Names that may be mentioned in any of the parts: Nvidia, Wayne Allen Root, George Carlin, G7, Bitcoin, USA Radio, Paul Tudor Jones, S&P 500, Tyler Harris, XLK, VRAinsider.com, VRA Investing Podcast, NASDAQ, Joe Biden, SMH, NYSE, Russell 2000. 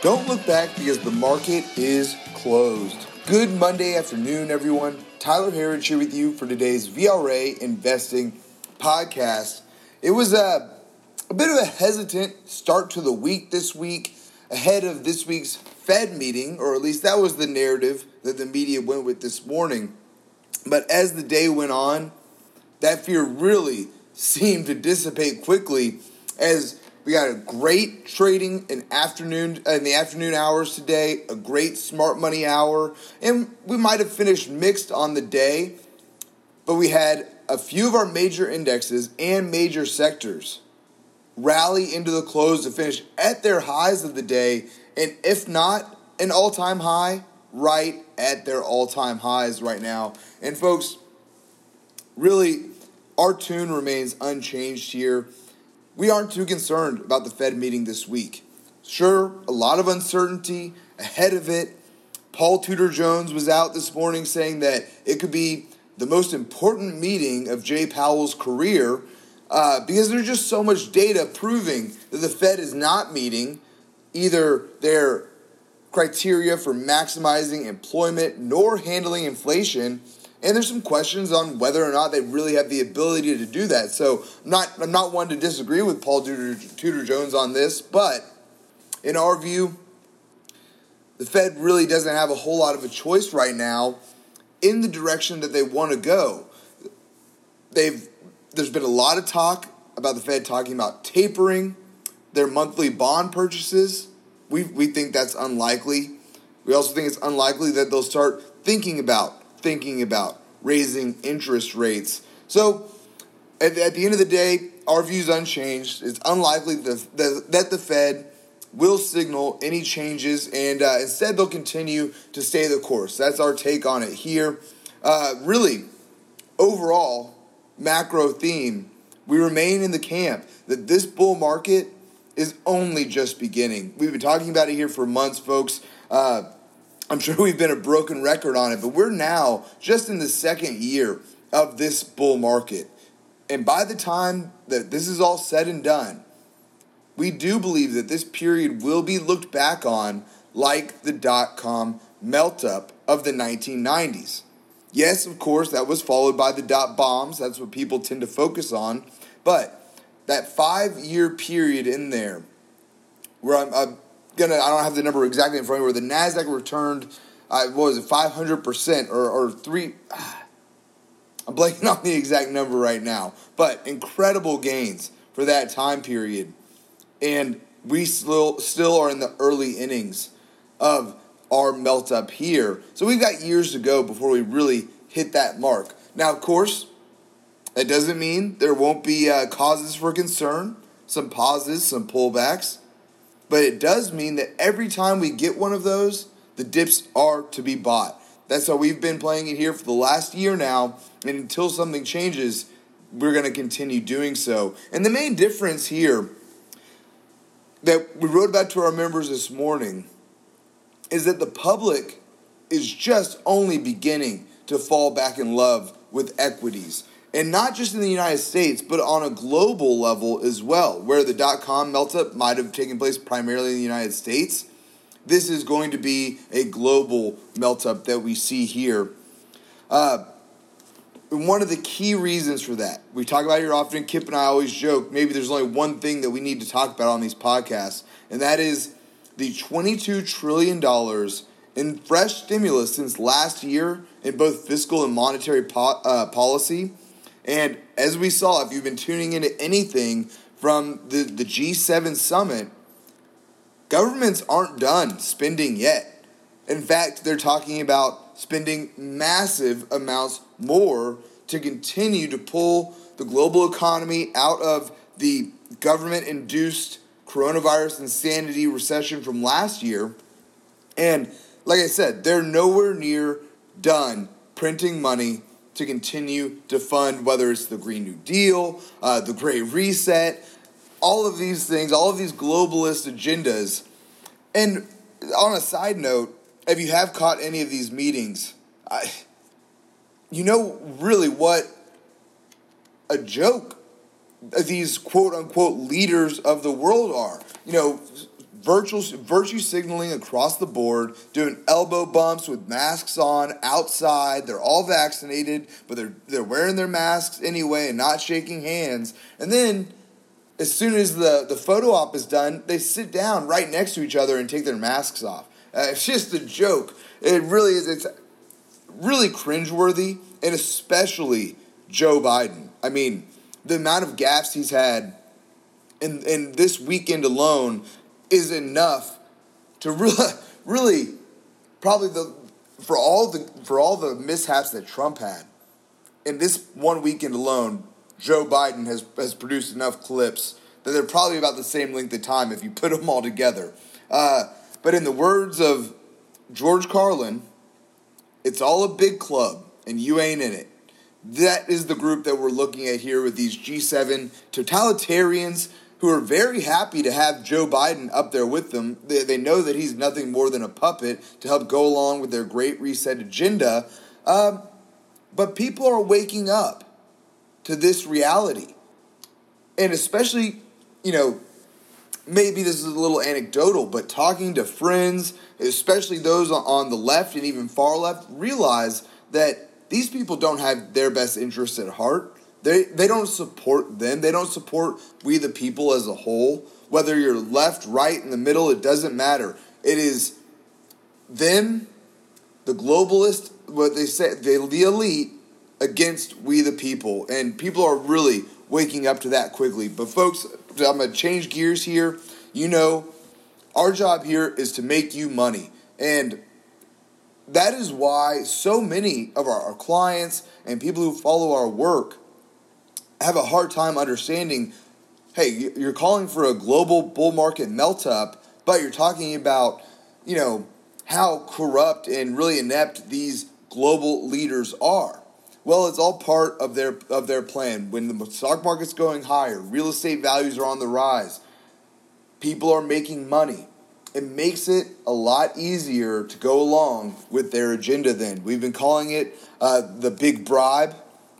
Don't look back because the market is closed. Good Monday afternoon, everyone. Tyler Harris here with you for today's VRA Investing Podcast. It was a bit of a hesitant start to the week this week ahead of this week's Fed meeting, or at least that was the narrative that the media went with this morning. But as the day went on, that fear really seemed to dissipate quickly as we got a great trading in the afternoon hours today, a great smart money hour, and we might have finished mixed on the day, but we had a few of our major indexes and major sectors rally into the close to finish at their highs of the day, and if not an all-time high, right at their all-time highs right now. And folks, really, our tune remains unchanged here. We aren't too concerned about the Fed meeting this week. Sure, a lot of uncertainty ahead of it. Paul Tudor Jones was out this morning saying that it could be the most important meeting of Jay Powell's career because there's just so much data proving that the Fed is not meeting either their criteria for maximizing employment nor handling inflation. And there's some questions on whether or not they really have the ability to do that. So I'm not one to disagree with Paul Tudor Jones on this, but in our view, the Fed really doesn't have a whole lot of a choice right now in the direction that they want to go. There's been a lot of talk about the Fed talking about tapering their monthly bond purchases. We think that's unlikely. We also think it's unlikely that they'll start thinking about raising interest rates. So at the end of the day, our view is unchanged. It's unlikely that the Fed will signal any changes, and instead they'll continue to stay the course. That's our take on it here. Really, overall, macro theme, we remain in the camp that this bull market is only just beginning. We've been talking about it here for months, folks. I'm sure we've been a broken record on it, but we're now just in the second year of this bull market. And by the time that this is all said and done, we do believe that this period will be looked back on like the dot-com melt-up of the 1990s. Yes, of course, that was followed by the dot-bombs. That's what people tend to focus on. But that 5-year period in there where I don't have the number exactly in front of me, where the NASDAQ returned, 500% or three. I'm blanking on the exact number right now, but incredible gains for that time period. And we still are in the early innings of our melt up here. So we've got years to go before we really hit that mark. Now, of course, that doesn't mean there won't be causes for concern, some pauses, some pullbacks. But it does mean that every time we get one of those, the dips are to be bought. That's how we've been playing it here for the last year now. And until something changes, we're going to continue doing so. And the main difference here that we wrote about to our members this morning is that the public is just only beginning to fall back in love with equities. And not just in the United States, but on a global level as well, where the dot-com melt-up might have taken place primarily in the United States. This is going to be a global melt-up that we see here. And one of the key reasons for that, we talk about it here often, Kip and I always joke, maybe there's only one thing that we need to talk about on these podcasts, and that is the $22 trillion in fresh stimulus since last year in both fiscal and monetary policy. And as we saw, if you've been tuning into anything from the G7 summit, governments aren't done spending yet. In fact, they're talking about spending massive amounts more to continue to pull the global economy out of the government-induced coronavirus insanity recession from last year. And like I said, they're nowhere near done printing money to continue to fund, whether it's the Green New Deal, the Great Reset, all of these things, all of these globalist agendas. And on a side note, if you have caught any of these meetings, really what a joke these quote-unquote leaders of the world are. virtue signaling across the board, doing elbow bumps with masks on outside. They're all vaccinated, but they're wearing their masks anyway and not shaking hands. And then as soon as the photo op is done, they sit down right next to each other and take their masks off. It's just a joke. It really is. It's really cringeworthy, and especially Joe Biden. I mean, the amount of gaffes he's had in this weekend alone is enough to really probably for all the mishaps that Trump had. In this one weekend alone, Joe Biden has produced enough clips that they're probably about the same length of time if you put them all together. But in the words of George Carlin, it's all a big club and you ain't in it. That is the group that we're looking at here with these G7 totalitarians who are very happy to have Joe Biden up there with them. They know that he's nothing more than a puppet to help go along with their Great Reset agenda. But people are waking up to this reality. And especially, maybe this is a little anecdotal, but talking to friends, especially those on the left and even far left, realize that these people don't have their best interests at heart. They don't support them. They don't support we the people as a whole. Whether you're left, right, in the middle, it doesn't matter. It is them, the globalists, what they say, the elite, against we the people. And people are really waking up to that quickly. But folks, I'm going to change gears here. Our job here is to make you money. And that is why so many of our clients and people who follow our work have a hard time understanding, hey, you're calling for a global bull market melt-up, but you're talking about, how corrupt and really inept these global leaders are. Well, it's all part of their plan. When the stock market's going higher, real estate values are on the rise, people are making money. It makes it a lot easier to go along with their agenda then. We've been calling it the big bribe,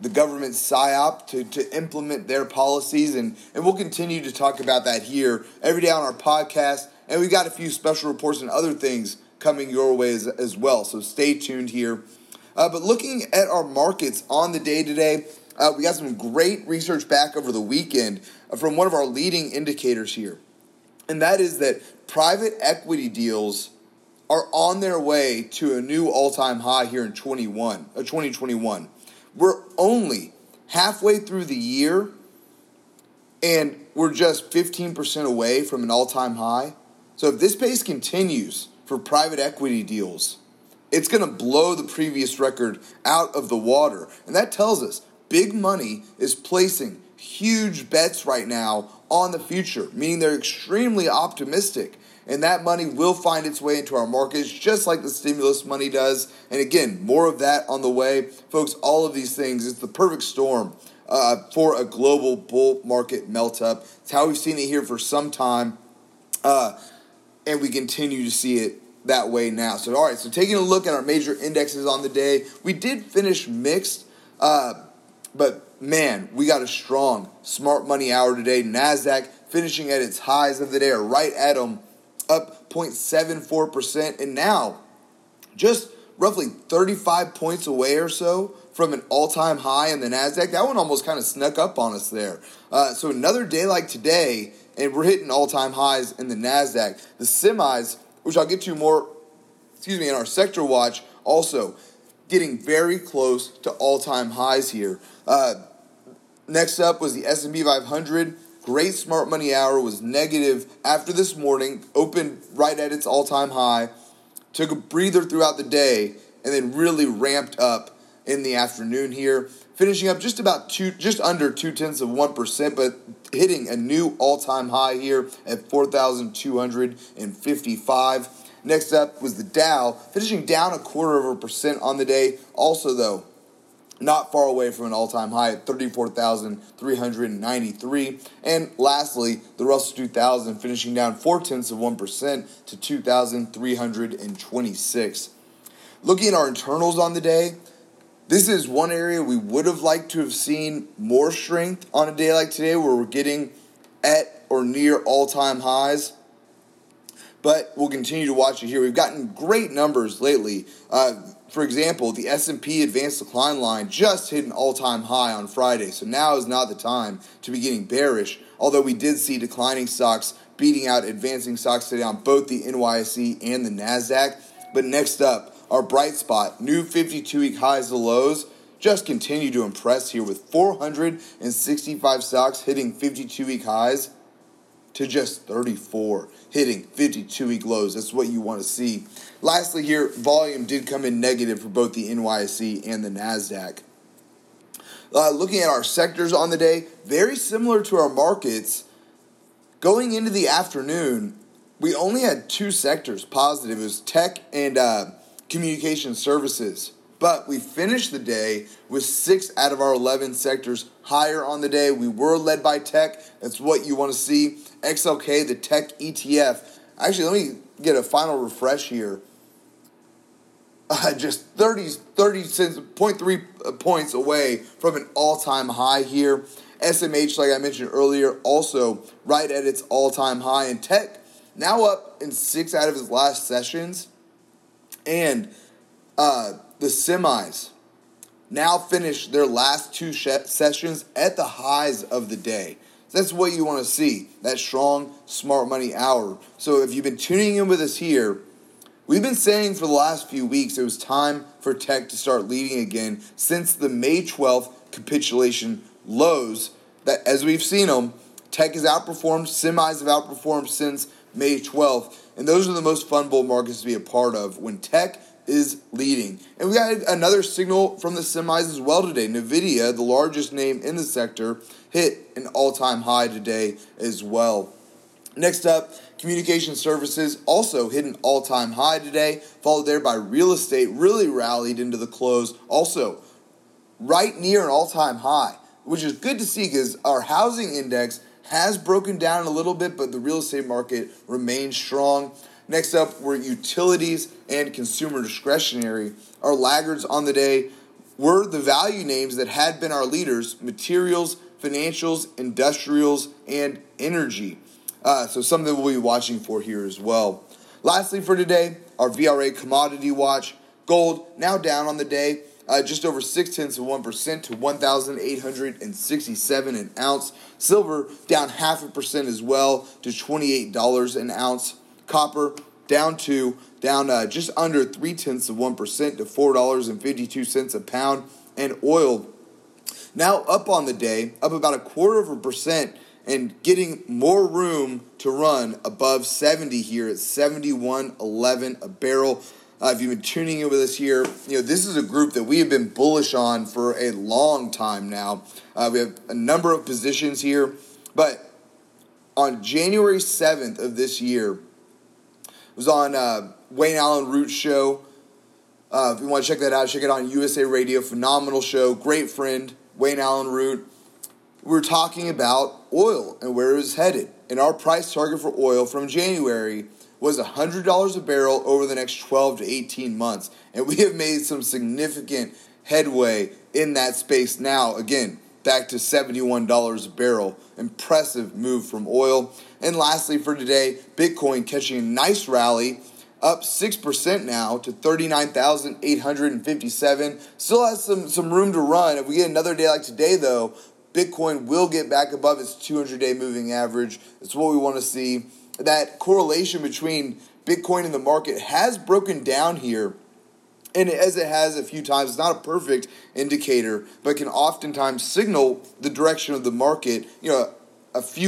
the government psyop to implement their policies, and we'll continue to talk about that here every day on our podcast, and we've got a few special reports and other things coming your way as well, so stay tuned here. But looking at our markets on the day today, we got some great research back over the weekend from one of our leading indicators here, and that is that private equity deals are on their way to a new all-time high here in 2021. We're only halfway through the year, and we're just 15% away from an all-time high. So if this pace continues for private equity deals, it's going to blow the previous record out of the water. And that tells us big money is placing huge bets right now on the future, meaning they're extremely optimistic. And that money will find its way into our markets just like the stimulus money does. And again, more of that on the way. Folks, all of these things, it's the perfect storm for a global bull market melt-up. It's how we've seen it here for some time, and we continue to see it that way now. So, all right, so taking a look at our major indexes on the day, we did finish mixed, but man, we got a strong smart money hour today. NASDAQ finishing at its highs of the day, or right at them, up 0.74%, and now just roughly 35 points away or so from an all-time high in the NASDAQ. That one almost kind of snuck up on us there. So another day like today, and we're hitting all-time highs in the NASDAQ. The semis, which I'll get to more, in our sector watch, also getting very close to all-time highs here. Next up was the S&P 500. Great smart money hour was negative after this morning, opened right at its all-time high, took a breather throughout the day, and then really ramped up in the afternoon here, finishing up just under 0.2%, but hitting a new all-time high here at 4,255. Next up was the Dow, finishing down 0.25% on the day. Also, though, not far away from an all-time high at 34,393. And lastly, the Russell 2000 finishing down 0.4% to 2,326. Looking at our internals on the day, this is one area we would have liked to have seen more strength on a day like today, where we're getting at or near all-time highs. but we'll continue to watch it here. We've gotten great numbers lately. For example, the S&P advanced decline line just hit an all-time high on Friday, so now is not the time to be getting bearish, although we did see declining stocks beating out advancing stocks today on both the NYSE and the NASDAQ. But next up, our bright spot, new 52-week highs to lows, just continue to impress here with 465 stocks hitting 52-week highs to just 34 hitting 52-week lows. That's what you want to see. Lastly here, volume did come in negative for both the NYSE and the NASDAQ. Looking at our sectors on the day, very similar to our markets. Going into the afternoon, we only had two sectors positive. It was tech and communication services. But we finished the day with 6 out of our 11 sectors higher on the day. We were led by tech. That's what you want to see. XLK, the tech ETF. Actually, let me get a final refresh here. Just 0.3 points away from an all-time high here. SMH, like I mentioned earlier, also right at its all-time high. And tech now up in 6 out of its last sessions. And the semis now finish their last two sessions at the highs of the day. So that's what you want to see, that strong smart money hour. So if you've been tuning in with us here, we've been saying for the last few weeks it was time for tech to start leading again since the May 12th capitulation lows. That, as we've seen them, tech has outperformed, semis have outperformed since May 12th. And those are the most fun bull markets to be a part of when tech is leading. And we got another signal from the semis as well today. Nvidia, the largest name in the sector, hit an all-time high today as well. Next up, communication services also hit an all-time high today, followed there by real estate, really rallied into the close, also right near an all-time high, which is good to see because our housing index has broken down a little bit, but the real estate market remains strong. Next up were utilities and consumer discretionary. Our laggards on the day were the value names that had been our leaders, materials, financials, industrials, and energy. So something we'll be watching for here as well. Lastly for today, our VRA commodity watch. Gold now down on the day, just over 0.6% to 1,867 an ounce. Silver down 0.5% as well to $28 an ounce. Copper down just under 0.3% to $4.52 a pound, and oil now up on the day, up about 0.25%, and getting more room to run above 70 here at 71.11 a barrel. If you've been tuning in with us here, you know this is a group that we have been bullish on for a long time now. We have a number of positions here, but on January 7th of this year, it was on Wayne Allen Root show. If you want to check that out, check it out on USA Radio. Phenomenal show. Great friend, Wayne Allen Root. We were talking about oil and where it was headed. And our price target for oil from January was $100 a barrel over the next 12 to 18 months. And we have made some significant headway in that space now. Again, back to $71 a barrel. Impressive move from oil. And lastly for today, Bitcoin catching a nice rally, up 6% now to 39,857. Still has some room to run. If we get another day like today, though, Bitcoin will get back above its 200-day moving average. That's what we want to see. That correlation between Bitcoin and the market has broken down here. And as it has a few times, it's not a perfect indicator, but can oftentimes signal the direction of the market. You know, it's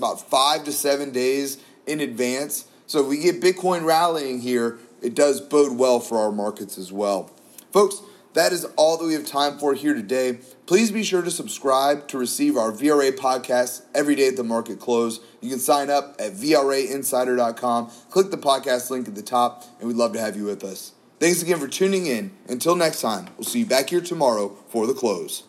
about 5 to 7 days in advance. So if we get Bitcoin rallying here, it does bode well for our markets as well. Folks, that is all that we have time for here today. Please be sure to subscribe to receive our VRA podcast every day at the market close. You can sign up at VRAinsider.com. Click the podcast link at the top, and we'd love to have you with us. Thanks again for tuning in. Until next time, we'll see you back here tomorrow for the close.